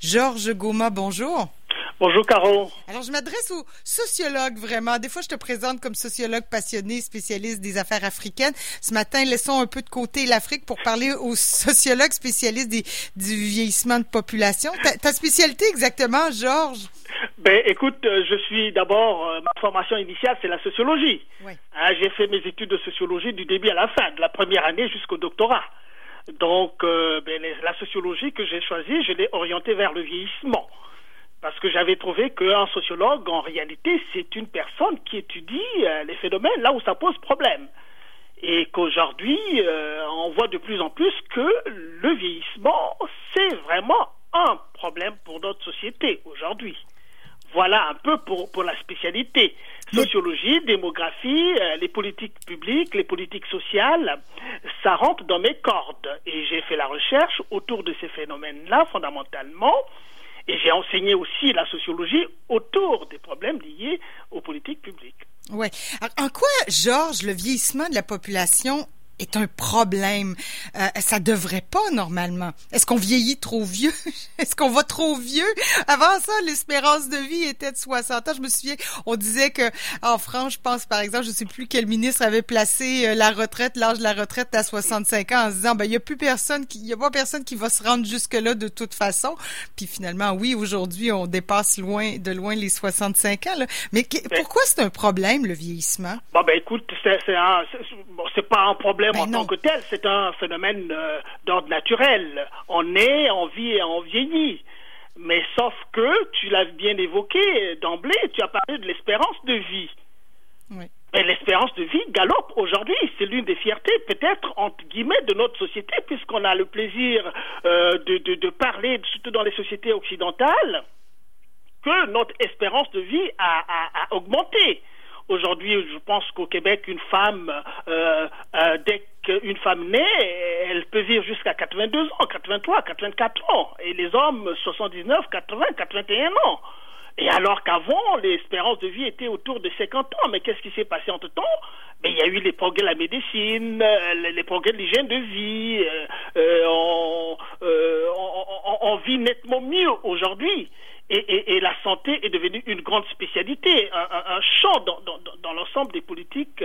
Georges Goma, bonjour. Bonjour, Caro. Alors, je m'adresse aux sociologues, vraiment. Des fois, je te présente comme sociologue passionné, spécialiste des affaires africaines. Ce matin, laissons un peu de côté l'Afrique pour parler aux sociologues spécialistes du vieillissement de population. Ta spécialité exactement, Georges? Ben, écoute, je suis d'abord, ma formation initiale, c'est la sociologie. Oui. Hein, j'ai fait mes études de sociologie du début à la fin, de la première année jusqu'au doctorat. Donc, la sociologie que j'ai choisie, je l'ai orientée vers le vieillissement. Parce que j'avais trouvé qu'un sociologue, en réalité, c'est une personne qui étudie les phénomènes là où ça pose problème. Et qu'aujourd'hui, on voit de plus en plus que le vieillissement, c'est vraiment un problème pour notre société aujourd'hui. Voilà un peu pour la spécialité. Sociologie, démographie, les politiques publiques, les politiques sociales, ça rentre dans mes cordes. Et j'ai fait la recherche autour de ces phénomènes-là, fondamentalement. Et j'ai enseigné aussi la sociologie autour des problèmes liés aux politiques publiques. Oui. En quoi, Georges, le vieillissement de la population est un problème? Ça ne devrait pas, normalement. Est-ce qu'on vieillit trop vieux? Est-ce qu'on va trop vieux? Avant ça, l'espérance de vie était de 60 ans. Je me souviens, on disait que en France, je pense, par exemple, je ne sais plus quel ministre avait placé la retraite, l'âge de la retraite à 65 ans en se disant, ben, il n'y a pas personne qui va se rendre jusque-là de toute façon. Puis finalement, oui, aujourd'hui, on dépasse de loin les 65 ans, là. Mais pourquoi c'est un problème, le vieillissement? Bon, ben, écoute, c'est pas un problème tant que tel, c'est un phénomène d'ordre naturel. On vit et on vieillit. Mais sauf que, tu l'as bien évoqué d'emblée, tu as parlé de l'espérance de vie. Oui. Mais l'espérance de vie galope aujourd'hui. C'est l'une des fiertés, peut-être, entre guillemets, de notre société, puisqu'on a le plaisir de parler, surtout dans les sociétés occidentales, que notre espérance de vie a augmenté. Aujourd'hui, je pense qu'au Québec, une femme, dès qu'une femme naît, elle peut vivre jusqu'à 82 ans, 83, 84 ans. Et les hommes, 79, 80, 81 ans. Et alors qu'avant, l'espérance de vie était autour de 50 ans. Mais qu'est-ce qui s'est passé entre-temps? Il y a eu les progrès de la médecine, les progrès de l'hygiène de vie. On vit nettement mieux aujourd'hui. Et la santé est devenue une grande spécialité, un champ dans l'ensemble des politiques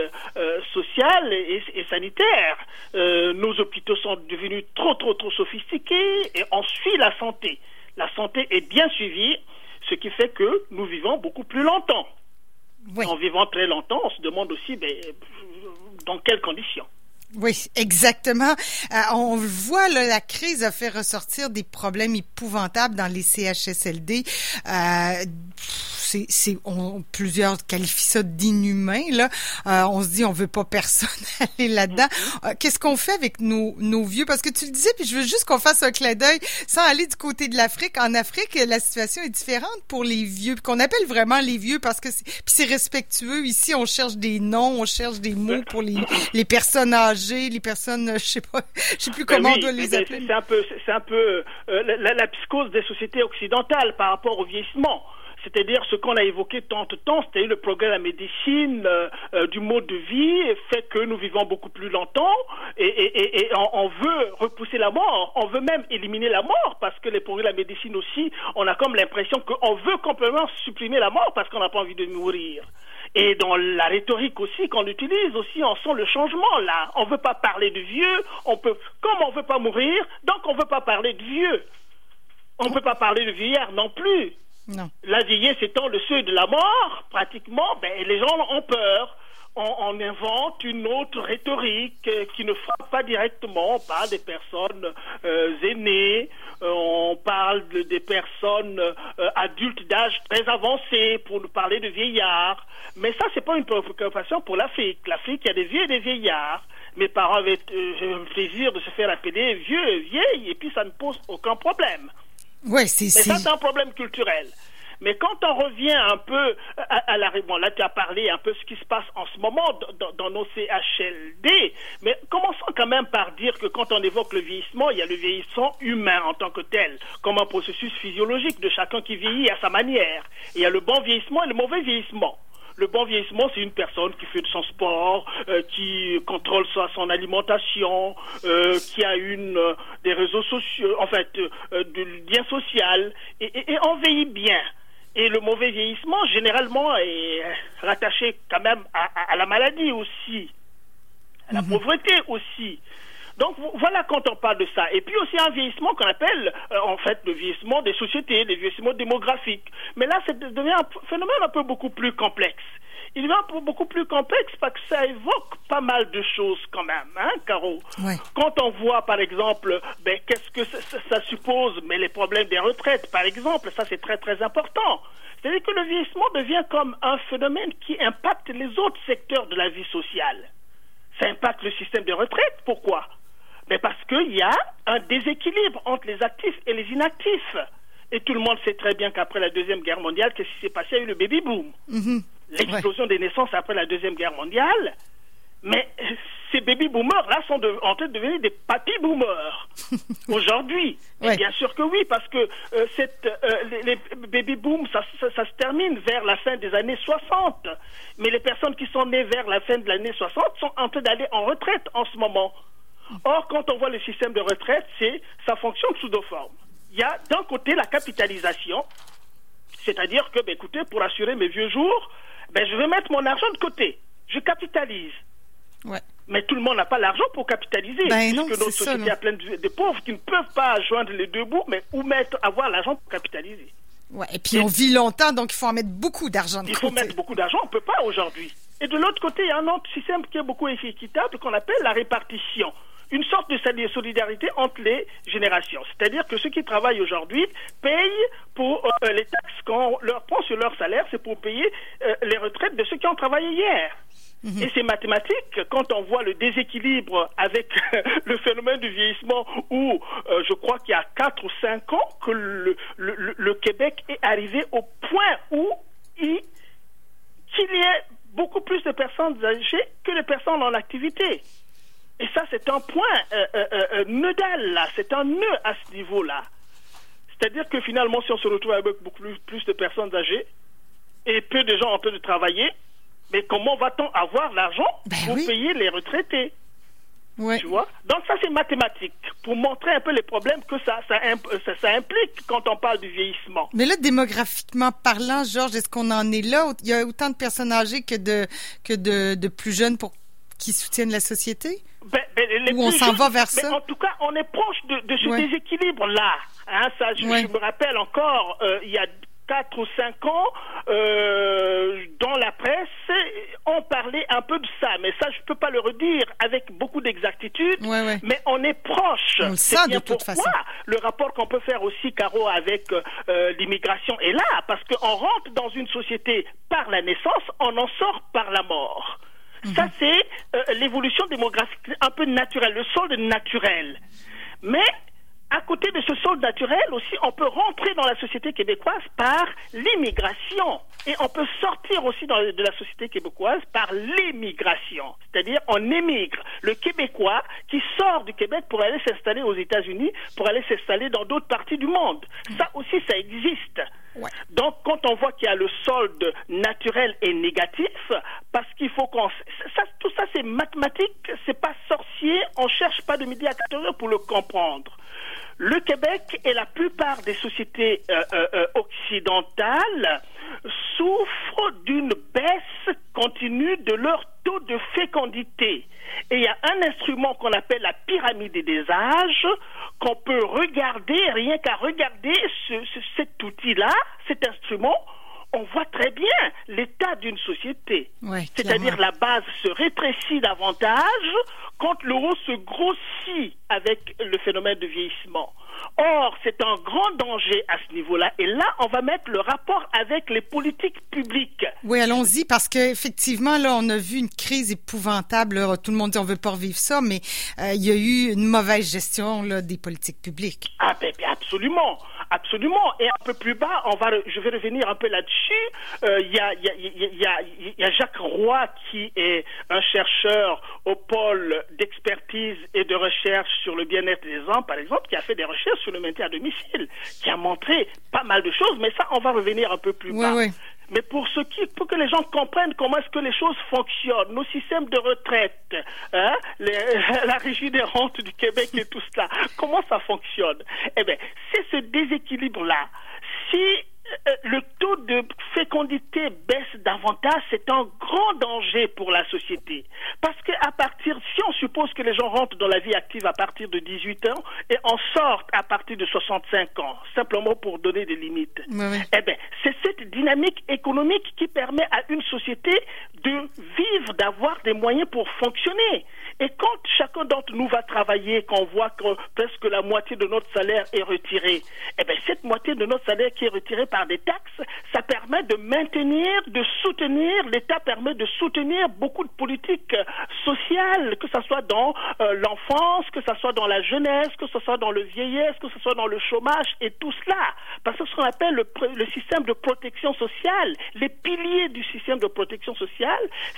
sociales et sanitaires. Nos hôpitaux sont devenus trop sophistiqués et on suit la santé. La santé est bien suivie, ce qui fait que nous vivons beaucoup plus longtemps. Oui. En vivant très longtemps, on se demande aussi dans quelles conditions. Oui, exactement. On le voit, là, la crise a fait ressortir des problèmes épouvantables dans les CHSLD. Plusieurs qualifient ça d'inhumain. Là, on se dit on veut pas personne aller là-dedans. Qu'est-ce qu'on fait avec nos vieux? Parce que tu le disais, puis je veux juste qu'on fasse un clin d'œil sans aller du côté de l'Afrique. En Afrique, la situation est différente pour les vieux, qu'on appelle vraiment les vieux parce que c'est respectueux. Ici, on cherche des noms, on cherche des mots pour les personnes âgées, les personnes, je sais plus comment on doit les appeler. C'est un peu la psychose des sociétés occidentales par rapport au vieillissement. C'est-à-dire ce qu'on a évoqué tant de temps, c'est-à-dire le progrès de la médecine, du mode de vie, fait que nous vivons beaucoup plus longtemps et on veut repousser la mort, on veut même éliminer la mort parce que les progrès de la médecine aussi, on a comme l'impression qu'on veut complètement supprimer la mort parce qu'on n'a pas envie de mourir. Et dans la rhétorique aussi qu'on utilise aussi, on sent le changement là. On ne veut pas parler de vieux, comme on ne veut pas mourir, donc on ne veut pas parler de vieux. On ne peut pas parler de vieillard non plus. Non. La vieillesse étant le seuil de la mort, pratiquement, les gens ont peur. On invente une autre rhétorique qui ne frappe pas directement. On parle des personnes aînées, on parle des personnes adultes d'âge très avancé pour nous parler de vieillards. Mais ça, c'est pas une préoccupation pour l'Afrique. L'Afrique, il y a des vieux et des vieillards. Mes parents avaient le plaisir de se faire appeler vieux, vieille, et puis ça ne pose aucun problème. Ouais, mais ça, c'est un problème culturel. Mais quand on revient un peu à la... Bon, là, tu as parlé un peu de ce qui se passe en ce moment dans nos CHLD, mais commençons quand même par dire que quand on évoque le vieillissement, il y a le vieillissement humain en tant que tel, comme un processus physiologique de chacun qui vieillit à sa manière. Et il y a le bon vieillissement et le mauvais vieillissement. Le bon vieillissement, c'est une personne qui fait de son sport, qui contrôle son alimentation, qui a des réseaux sociaux, en fait, du lien social, et on vieillit bien. Et le mauvais vieillissement, généralement, est rattaché quand même à la maladie aussi, à la pauvreté aussi. Donc voilà quand on parle de ça. Et puis aussi un vieillissement qu'on appelle en fait le vieillissement des sociétés, le vieillissement démographique. Mais là, ça devient un phénomène un peu beaucoup plus complexe. Il devient beaucoup plus complexe parce que ça évoque pas mal de choses quand même, hein, Caro? Oui. Quand on voit, par exemple, ben, qu'est-ce que ça suppose, mais les problèmes des retraites, par exemple, ça c'est très très important. C'est-à-dire que le vieillissement devient comme un phénomène qui impacte les autres secteurs de la vie sociale. Ça impacte le système de retraite, pourquoi? Mais parce qu'il y a un déséquilibre entre les actifs et les inactifs. Et tout le monde sait très bien qu'après la Deuxième Guerre mondiale, qu'est-ce qui s'est passé? Il y a eu le baby-boom. L'explosion des naissances après la Deuxième Guerre mondiale. Mais ces baby-boomers-là sont en train de devenir des papy-boomers aujourd'hui. Ouais. Et bien sûr que oui, parce que les baby-booms, ça se termine vers la fin des années 60. Mais les personnes qui sont nées vers la fin de l'année 60 sont en train d'aller en retraite en ce moment. Or, quand on voit le système de retraite, ça fonctionne sous deux formes. Il y a d'un côté la capitalisation, c'est-à-dire que, ben, écoutez, pour assurer mes vieux jours, ben, je vais mettre mon argent de côté, je capitalise. Ouais. Mais tout le monde n'a pas l'argent pour capitaliser, puisque notre société est pleine de pauvres qui ne peuvent pas joindre les deux bouts, mais avoir l'argent pour capitaliser. Ouais, et puis on vit longtemps, donc il faut en mettre beaucoup d'argent de côté. Il faut mettre beaucoup d'argent, on ne peut pas aujourd'hui. Et de l'autre côté, il y a un autre système qui est beaucoup équitable, qu'on appelle la répartition. Une sorte de solidarité entre les générations. C'est-à-dire que ceux qui travaillent aujourd'hui payent pour les taxes qu'on leur prend sur leur salaire, c'est pour payer les retraites de ceux qui ont travaillé hier. Et c'est mathématique, quand on voit le déséquilibre avec le phénomène du vieillissement où je crois qu'il y a 4 ou 5 ans que le Québec est arrivé au point où qu'il y ait beaucoup plus de personnes âgées que de personnes en activité. Et ça, c'est un point nodal, là. C'est un nœud à ce niveau-là. C'est-à-dire que finalement, si on se retrouve avec beaucoup plus de personnes âgées et peu de gens en train de travailler, mais comment va-t-on avoir l'argent pour payer les retraités? Ouais. Tu vois? Donc ça, c'est mathématique, pour montrer un peu les problèmes que ça implique quand on parle du vieillissement. Mais là, démographiquement parlant, Georges, est-ce qu'on en est là? Il y a autant de personnes âgées que de plus jeunes qui soutiennent la société? Ou on s'en va vers ça? En tout cas, on est proche de ce déséquilibre-là. Hein, ça, je me rappelle encore, il y a 4 ou 5 ans, dans la presse, on parlait un peu de ça. Mais ça, je ne peux pas le redire avec beaucoup d'exactitude. Mais on est proche. On le sait de toute façon. Le rapport qu'on peut faire aussi, Caro, avec l'immigration est là. Parce qu'on rentre dans une société par la naissance, on en sort par la mort. Ça, c'est l'évolution démographique un peu naturelle, le solde naturel. Mais à côté de ce solde naturel aussi, on peut rentrer dans la société québécoise par l'immigration. Et on peut sortir aussi de la société québécoise par l'émigration. C'est-à-dire, on émigre. Le Québécois qui sort du Québec pour aller s'installer aux États-Unis, pour aller s'installer dans d'autres parties du monde. Ça aussi, ça existe. Ouais. Donc, quand on voit qu'il y a le solde naturel et négatif, parce qu'il faut tout ça, c'est mathématique, c'est pas sorcier, on cherche pas de midi à 14 heures pour le comprendre. Le Québec et la plupart des sociétés occidentales souffrent d'une baisse continue de leur taux de fécondité. Et il y a un instrument qu'on appelle la pyramide des âges, qu'on peut regarder, rien qu'à regarder cet outil-là, cet instrument, on voit très bien l'état d'une société. Ouais, c'est-à-dire la base se rétrécit davantage quand le haut se grossit avec le phénomène de vieillissement. Or, c'est un grand danger à ce niveau-là. Et là, on va mettre le rapport avec les politiques publiques. Oui, allons-y, parce qu'effectivement, là, on a vu une crise épouvantable. Alors, tout le monde dit on ne veut pas revivre ça, mais il y a eu une mauvaise gestion là, des politiques publiques. Ah, absolument. Absolument. Et un peu plus bas, je vais revenir un peu là-dessus. Il y a Jacques Roy qui est un chercheur au pôle d'expertise et de recherche sur le bien-être des gens, par exemple, qui a fait des recherches sur le maintien à domicile, qui a montré pas mal de choses, mais ça, on va revenir un peu plus bas. Mais pour que les gens comprennent comment est-ce que les choses fonctionnent, nos systèmes de retraite, hein, la Régie des rentes du Québec et tout cela, comment ça fonctionne? Eh bien, c'est ce déséquilibre-là. Si le taux de fécondité baisse davantage, c'est un grand danger pour la société. Parce que si on suppose que les gens rentrent dans la vie active à partir de 18 ans et en sortent à partir de 65 ans, simplement pour donner des limites, oui. Eh bien, c'est cette dynamique économique qui permet à une société de vivre, d'avoir des moyens pour fonctionner. Et quand chacun d'entre nous va travailler, qu'on voit que presque la moitié de notre salaire est retirée, eh bien, cette moitié de notre salaire qui est retirée par des taxes, ça permet de maintenir, de soutenir, l'État permet de soutenir beaucoup de politiques sociales, que ce soit dans l'enfance, que ce soit dans la jeunesse, que ce soit dans le vieillesse, que ce soit dans le chômage et tout cela. Parce que ce qu'on appelle le système de protection sociale, les piliers du système de protection sociale,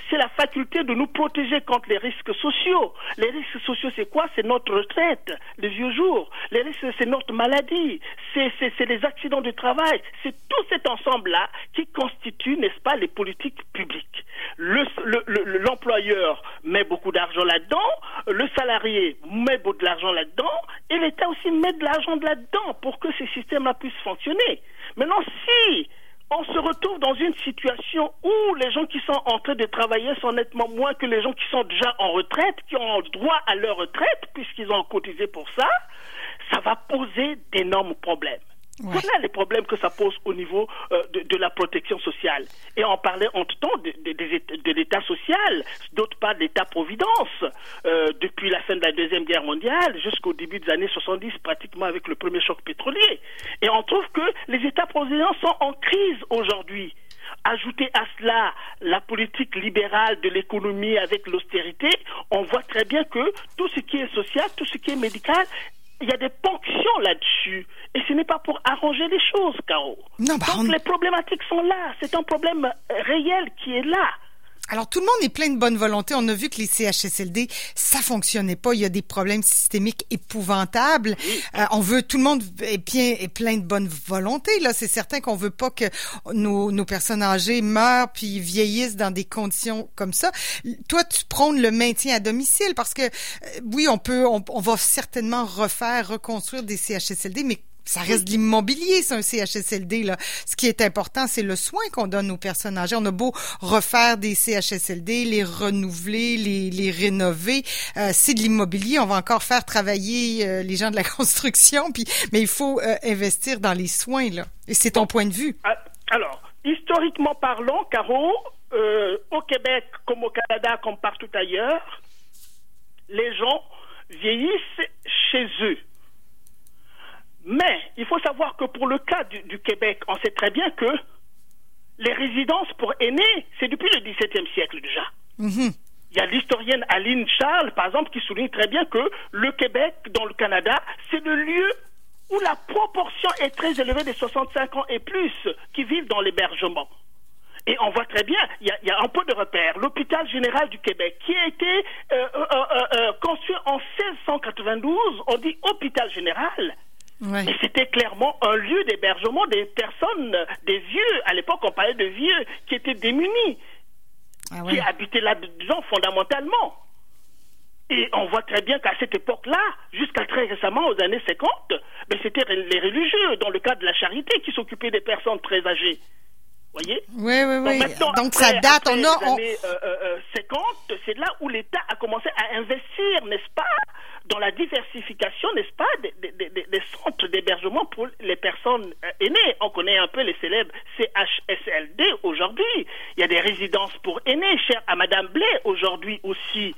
c'est la faculté de nous protéger contre les risques sociaux. Les risques sociaux, c'est quoi? C'est notre retraite, les vieux jours. Les risques, c'est notre maladie, c'est les accidents du travail. C'est tout cet ensemble-là qui constitue, n'est-ce pas, les politiques publiques. L'employeur met beaucoup d'argent là-dedans, le salarié met beaucoup de l'argent là-dedans, et l'État aussi met de l'argent là-dedans pour que ces systèmes-là puissent fonctionner. Maintenant, si on se retrouve dans une situation où les gens qui sont en train de travailler sont nettement moins que les gens qui sont déjà en retraite, qui ont droit à leur retraite, puisqu'ils ont cotisé pour ça, ça va poser d'énormes problèmes. Ouais. Voilà les problèmes que ça pose au niveau de la protection sociale. Et on parlait en tout temps de l'État social, d'autre part de l'État-providence, depuis la fin de la Deuxième Guerre mondiale jusqu'au début des années 70, pratiquement avec le premier choc pétrolier. Et on trouve que les États-providence sont en crise aujourd'hui. Ajouter à cela la politique libérale de l'économie avec l'austérité, on voit très bien que tout ce qui est social, tout ce qui est médical, il y a des ponctions là-dessus. Et ce n'est pas pour arranger les choses, Caro. Donc les problématiques sont là. C'est un problème réel qui est là. Alors, tout le monde est plein de bonne volonté. On a vu que les CHSLD, ça fonctionnait pas. Il y a des problèmes systémiques épouvantables. Tout le monde est plein de bonne volonté, là. C'est certain qu'on veut pas que nos personnes âgées meurent puis vieillissent dans des conditions comme ça. Toi, tu prônes le maintien à domicile parce que, oui, on va certainement reconstruire des CHSLD, mais ça reste de l'immobilier, c'est un CHSLD, là. Ce qui est important, c'est le soin qu'on donne aux personnes âgées. On a beau refaire des CHSLD, les renouveler, les rénover. C'est de l'immobilier. On va encore faire travailler les gens de la construction, mais il faut investir dans les soins, là. Et c'est ton point de vue. Alors, historiquement parlant, Caro, au Québec, comme au Canada, comme partout ailleurs, les gens vieillissent chez eux. Mais il faut savoir que pour le cas du Québec, on sait très bien que les résidences pour aînés, c'est depuis le XVIIe siècle déjà. Mmh. Il y a l'historienne Aline Charles, par exemple, qui souligne très bien que le Québec, dans le Canada, c'est le lieu où la proportion est très élevée des 65 ans et plus qui vivent dans l'hébergement. Et on voit très bien, il y a un peu de repères. L'hôpital général du Québec, qui a été construit en 1692, on dit hôpital général. Ouais. Mais c'était clairement un lieu d'hébergement des personnes, des vieux. À l'époque, on parlait de vieux qui étaient démunis, qui habitaient là-dedans fondamentalement. Et on voit très bien qu'à cette époque-là, jusqu'à très récemment, aux années 50, ben c'était les religieux, dans le cadre de la charité, qui s'occupaient des personnes très âgées. Vous voyez? Oui. Donc ça date. Années 50, c'est là où l'État a commencé à investir, n'est-ce pas, dans la diversification, n'est-ce pas, des centres d'hébergement pour les personnes aînées. On connaît un peu les célèbres CHSLD aujourd'hui. Il y a des résidences pour aînés, chères à Mme Blais aujourd'hui aussi.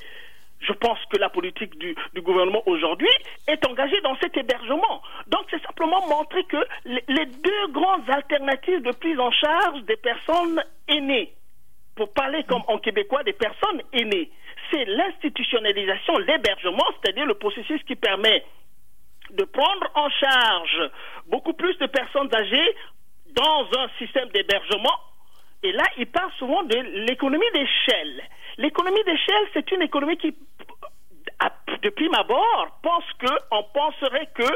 Je pense que la politique du gouvernement aujourd'hui est engagée dans cet hébergement. Donc, c'est simplement montrer que les deux grandes alternatives de prise en charge des personnes aînées, pour parler comme en québécois des personnes aînées, c'est l'institutionnalisation, l'hébergement, c'est-à-dire le processus qui permet de prendre en charge beaucoup plus de personnes âgées dans un système d'hébergement. Et là, il parle souvent de l'économie d'échelle. L'économie d'échelle, c'est une économie qui, de prime abord, on penserait que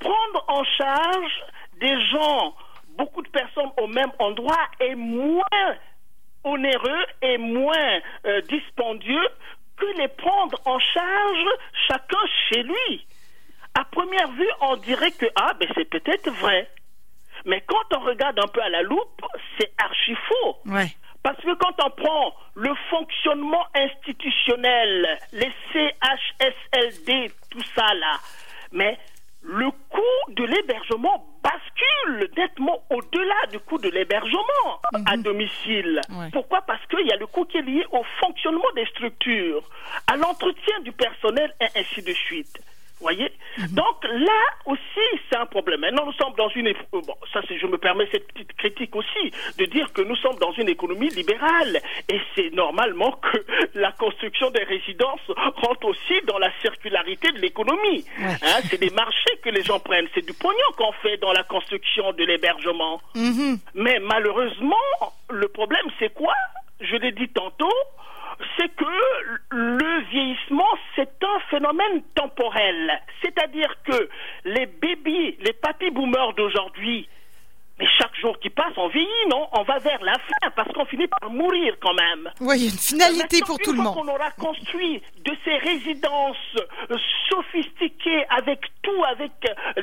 prendre en charge des gens, beaucoup de personnes au même endroit est moins onéreux et moins dispendieux que les prendre en charge chacun chez lui. À première vue, on dirait que ah, ben c'est peut-être vrai. Mais quand on regarde un peu à la loupe, c'est archi faux. Ouais. Parce que quand on prend le fonctionnement institutionnel, les CHSLD, tout ça là, mais le coût de l'hébergement bascule nettement au-delà du coût de l'hébergement à domicile. Ouais. Pourquoi? Parce qu'il y a le coût qui est lié au fonctionnement des structures, à l'entretien du personnel et ainsi de suite. Voyez, donc là aussi c'est un problème. Maintenant nous sommes dans une bon, ça c'est, je me permets cette petite critique aussi de dire que nous sommes dans une économie libérale et c'est normalement que la construction des résidences rentre aussi dans la circularité de l'économie. Ouais. Hein, c'est des marchés que les gens prennent, c'est du pognon qu'on fait dans la construction de l'hébergement. Mais malheureusement le problème c'est quoi? Je l'ai dit tantôt. C'est que le vieillissement, c'est un phénomène temporel. C'est-à-dire que les bébés, les papy-boomers d'aujourd'hui, mais chaque jour qui passe, on vieillit, non? On va vers la fin, parce qu'on finit par mourir quand même. Oui, il y a une finalité pour tout le monde. Une fois qu'on aura construit de ces résidences sophistiquées, avec tout, avec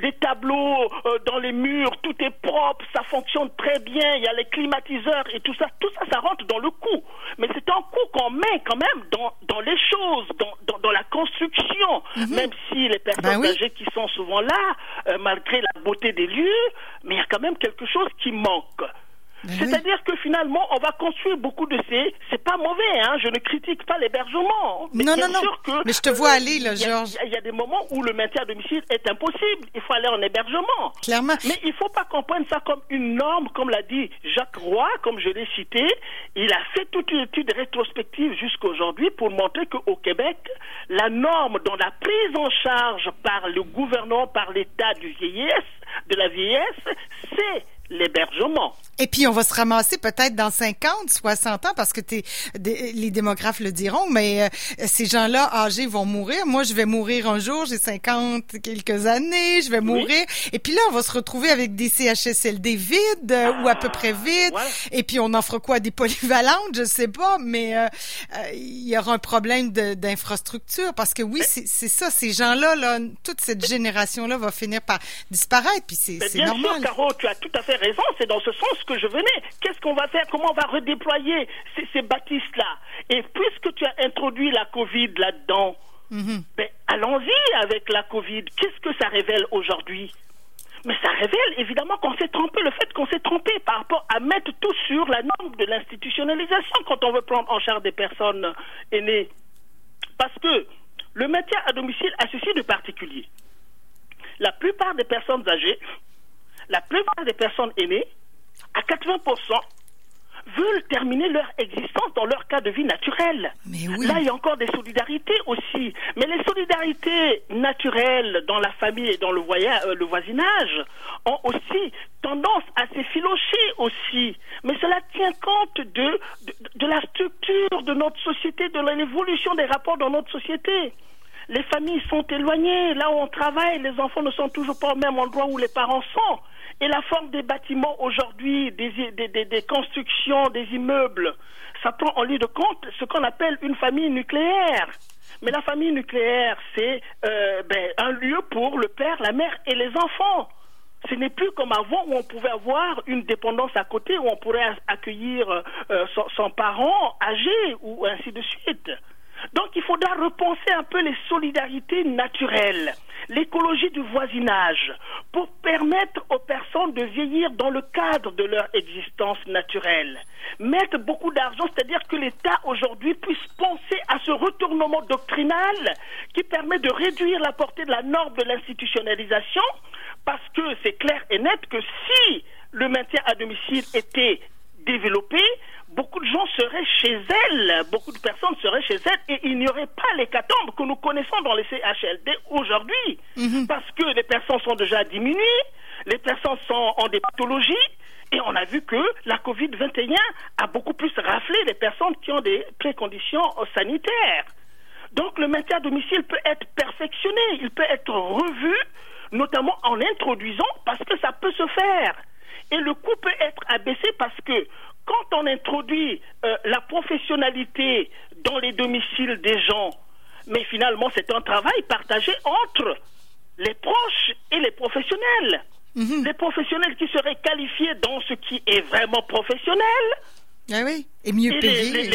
des tableaux dans les murs, tout est propre, ça fonctionne très bien, il y a les climatiseurs et tout ça, ça rentre dans le coût. Mais c'est un coût qu'on met quand même dans les choses, dans la construction, même si les personnes âgées qui sont souvent là, malgré la beauté des lieux, mais il y a quand même quelque chose qui manque. C'est-à-dire que finalement, on va construire beaucoup de ces... C'est pas mauvais, hein, je ne critique pas l'hébergement. Mais non, sûr que, mais je te vois aller, là, Georges. Il y a des moments où le maintien à domicile est impossible. Il faut aller en hébergement. Clairement. Mais il faut pas comprendre ça comme une norme, comme l'a dit Jacques Roy, comme je l'ai cité. Il a fait toute une étude rétrospective jusqu'à aujourd'hui pour montrer qu'au Québec, la norme dans la prise en charge par le gouvernement, par l'État de la vieillesse, c'est l'hébergement. Et puis, on va se ramasser peut-être dans 50, 60 ans, parce que les démographes le diront, mais ces gens-là âgés vont mourir. Moi, je vais mourir un jour, j'ai 50 quelques années, je vais mourir. Et puis là, on va se retrouver avec des CHSLD vides ou à peu près vides. Ouais. Et puis, on en fera quoi? Des polyvalentes? Je sais pas, mais il y aura un problème d'infrastructure parce que oui, c'est ça, ces gens-là, là, toute cette génération-là va finir par disparaître, puis c'est bien normal. Sûr, Caro, tu as tout à fait raison, c'est dans ce sens que je venais. Qu'est-ce qu'on va faire? Comment on va redéployer ces bâtisses-là? Et puisque tu as introduit la COVID là-dedans, ben, allons-y avec la COVID. Qu'est-ce que ça révèle aujourd'hui? Mais ça révèle évidemment qu'on s'est trompé, le fait qu'on s'est trompé par rapport à mettre tout sur la norme de l'institutionnalisation quand on veut prendre en charge des personnes aînées. Parce que le maintien à domicile a ceci de particulier. La plupart des personnes âgées, la plupart des personnes aînées, à 80%, veulent terminer leur existence dans leur cas de vie naturelle. Mais oui. Là, il y a encore des solidarités aussi. Mais les solidarités naturelles dans la famille et dans le voisinage ont aussi tendance à s'effilocher aussi. Mais cela tient compte de la structure de notre société, de l'évolution des rapports dans notre société. Les familles sont éloignées. Là où on travaille, les enfants ne sont toujours pas au même endroit où les parents sont. Et la forme des bâtiments aujourd'hui, des constructions, des immeubles, ça prend en ligne de compte ce qu'on appelle une famille nucléaire. Mais la famille nucléaire, c'est un lieu pour le père, la mère et les enfants. Ce n'est plus comme avant où on pouvait avoir une dépendance à côté, où on pourrait accueillir son parent âgé ou ainsi de suite. Donc il faudra repenser un peu les solidarités naturelles, l'écologie du voisinage, pour permettre aux personnes de vieillir dans le cadre de leur existence naturelle. Mettre beaucoup d'argent, c'est-à-dire que l'État aujourd'hui puisse penser à ce retournement doctrinal qui permet de réduire la portée de la norme de l'institutionnalisation, parce que c'est clair et net que si le maintien à domicile était développé, beaucoup de gens seraient chez elles, beaucoup de personnes seraient chez elles et il n'y aurait pas l'hécatombe que nous connaissons dans les CHLD aujourd'hui. Parce que les personnes sont déjà diminuées, les personnes sont en des pathologies et on a vu que la COVID-21 a beaucoup plus raflé les personnes qui ont des préconditions sanitaires. Donc le maintien à domicile peut être perfectionné, il peut être revu, notamment en introduisant, parce que ça peut se faire. Et le coût peut être abaissé parce que quand on introduit la professionnalité dans les domiciles des gens, mais finalement c'est un travail partagé entre les proches et les professionnels. Mmh. Les professionnels qui seraient qualifiés dans ce qui est vraiment professionnel. Ah oui, et mieux payé.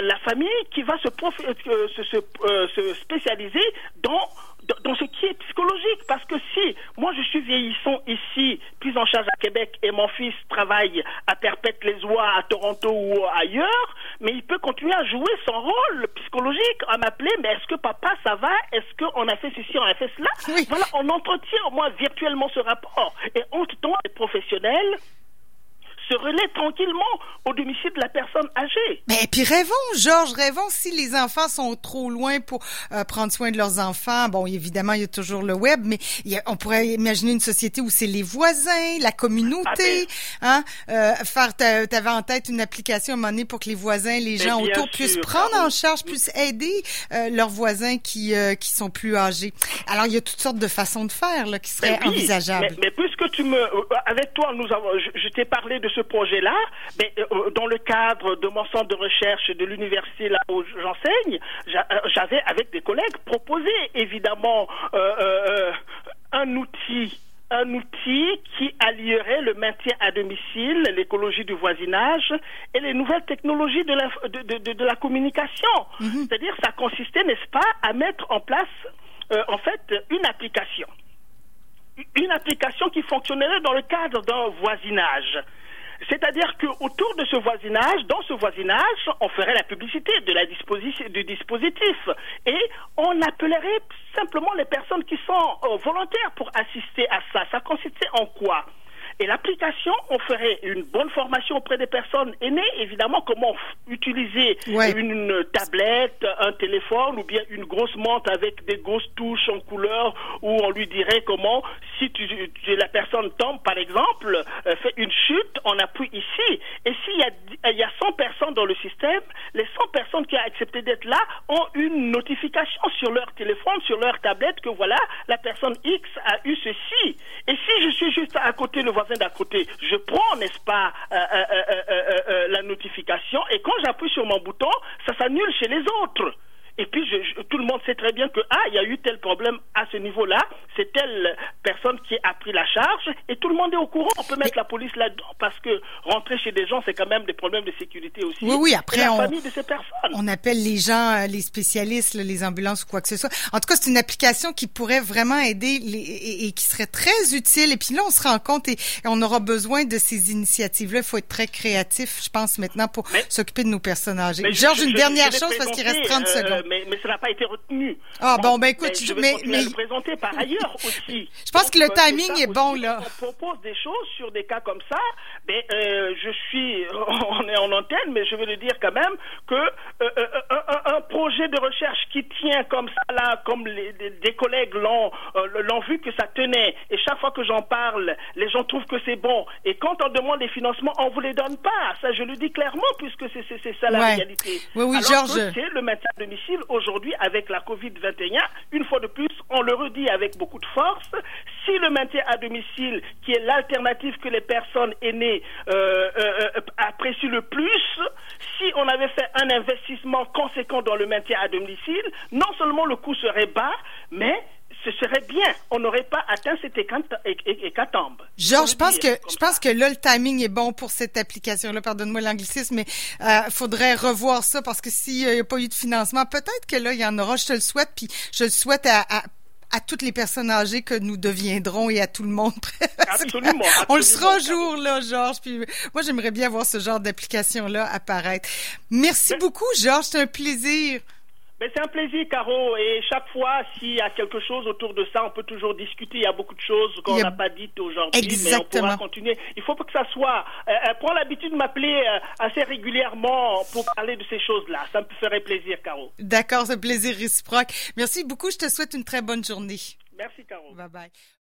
La famille qui va se spécialiser dans ce qui est psychologique. Parce que si moi je suis vieillissant ici, pris en charge à Québec, et mon fils travaille à Perpète-les-Oies, à Toronto ou ailleurs, mais il peut continuer à jouer son rôle psychologique, à m'appeler, mais est-ce que papa ça va, est-ce qu'on a fait ceci, on a fait cela, oui. Voilà, on entretient au moins virtuellement ce rapport. Et en tout temps, les professionnels se relaie tranquillement au domicile de la personne âgée. Mais puis rêvons, Georges, rêvons. Si les enfants sont trop loin pour prendre soin de leurs enfants, bon, évidemment, il y a toujours le web, mais on pourrait imaginer une société où c'est les voisins, la communauté, t'avais en tête une application à un moment donné pour que les voisins, les gens autour puissent prendre en charge, puissent aider leurs voisins qui sont plus âgés. Alors, il y a toutes sortes de façons de faire là qui seraient envisageables. Mais puisque avec toi, je t'ai parlé de ce projet-là, mais dans le cadre de mon centre de recherche de l'université là où j'enseigne, j'avais avec des collègues proposé évidemment un outil qui allierait le maintien à domicile, l'écologie du voisinage et les nouvelles technologies de la communication. Mm-hmm. C'est-à-dire, ça consistait, n'est-ce pas, à mettre en place en fait une application. Une application qui fonctionnerait dans le cadre d'un voisinage. C'est-à-dire qu'autour de ce voisinage, dans ce voisinage, on ferait la publicité du dispositif et on appellerait simplement les personnes qui sont volontaires pour assister à ça. Ça consistait en quoi ? Et l'application, on ferait une bonne formation auprès des personnes aînées, évidemment, comment utiliser une tablette, un téléphone ou bien une grosse montre avec des grosses touches en couleur où on lui dirait comment, si la personne tombe, par exemple, fait une chute, on appuie ici. Et s'il y a 100 personnes dans le système, les 100 personnes qui ont accepté d'être là ont une notification sur leur téléphone, sur leur tablette, que voilà, la personne X a eu ceci. Et si je suis juste à côté, le voisin d'à côté, je prends, n'est-ce pas, la notification, et quand j'appuie sur mon bouton, ça s'annule chez les autres. Et puis, tout le monde sait très bien que, il y a eu tel problème à ce niveau-là, c'est telle personne qui a pris la charge, et tout le monde est au courant. On peut mettre la police là-dedans, parce que rentrer chez des gens, c'est quand même des problèmes de sécurité aussi. Oui, après, et la famille de ces personnes. On appelle les gens, les spécialistes, les ambulances ou quoi que ce soit. En tout cas, c'est une application qui pourrait vraiment aider et qui serait très utile. Et puis là, on se rend compte et on aura besoin de ces initiatives-là. Il faut être très créatif, je pense, maintenant, pour s'occuper de nos personnes âgées. Georges, une dernière chose, parce qu'il reste 30 secondes. Mais ça n'a pas été retenu. Écoute, je vais le présenter par ailleurs aussi. Je pense que le timing est bon, là. On propose des choses sur des cas comme ça, mais on est en antenne, mais je veux le dire quand même que un projet de recherche qui tient comme ça, là, comme des collègues l'ont vu que ça tenait, et chaque fois que j'en parle, les gens trouvent que c'est bon. Et quand on demande des financements, on ne vous les donne pas. Ça, je le dis clairement, puisque c'est ça la réalité. Oui, alors Georges, c'est le maintien à domicile. Aujourd'hui, avec la COVID-21, une fois de plus, on le redit avec beaucoup de force, si le maintien à domicile, qui est l'alternative que les personnes aînées apprécient le plus, si on avait fait un investissement conséquent dans le maintien à domicile, non seulement le coût serait bas, mais ce serait bien. On n'aurait pas atteint cette hécatombe. Georges, je pense que là, le timing est bon pour cette application-là. Pardonne-moi l'anglicisme, mais faudrait revoir ça parce que s'il n'y a pas eu de financement, peut-être que là, il y en aura. Je te le souhaite, puis je le souhaite à toutes les personnes âgées que nous deviendrons et à tout le monde. Absolument. On le sera un jour, là, Georges. Puis moi, j'aimerais bien voir ce genre d'application-là apparaître. Merci beaucoup, Georges. C'est un plaisir. Mais c'est un plaisir, Caro, et chaque fois, s'il y a quelque chose autour de ça, on peut toujours discuter. Il y a beaucoup de choses qu'on n'a pas dites aujourd'hui, mais on pourra continuer. Il faut que ça soit... prends l'habitude de m'appeler assez régulièrement pour parler de ces choses-là. Ça me ferait plaisir, Caro. D'accord, c'est un plaisir réciproque. Merci beaucoup, je te souhaite une très bonne journée. Merci, Caro. Bye-bye.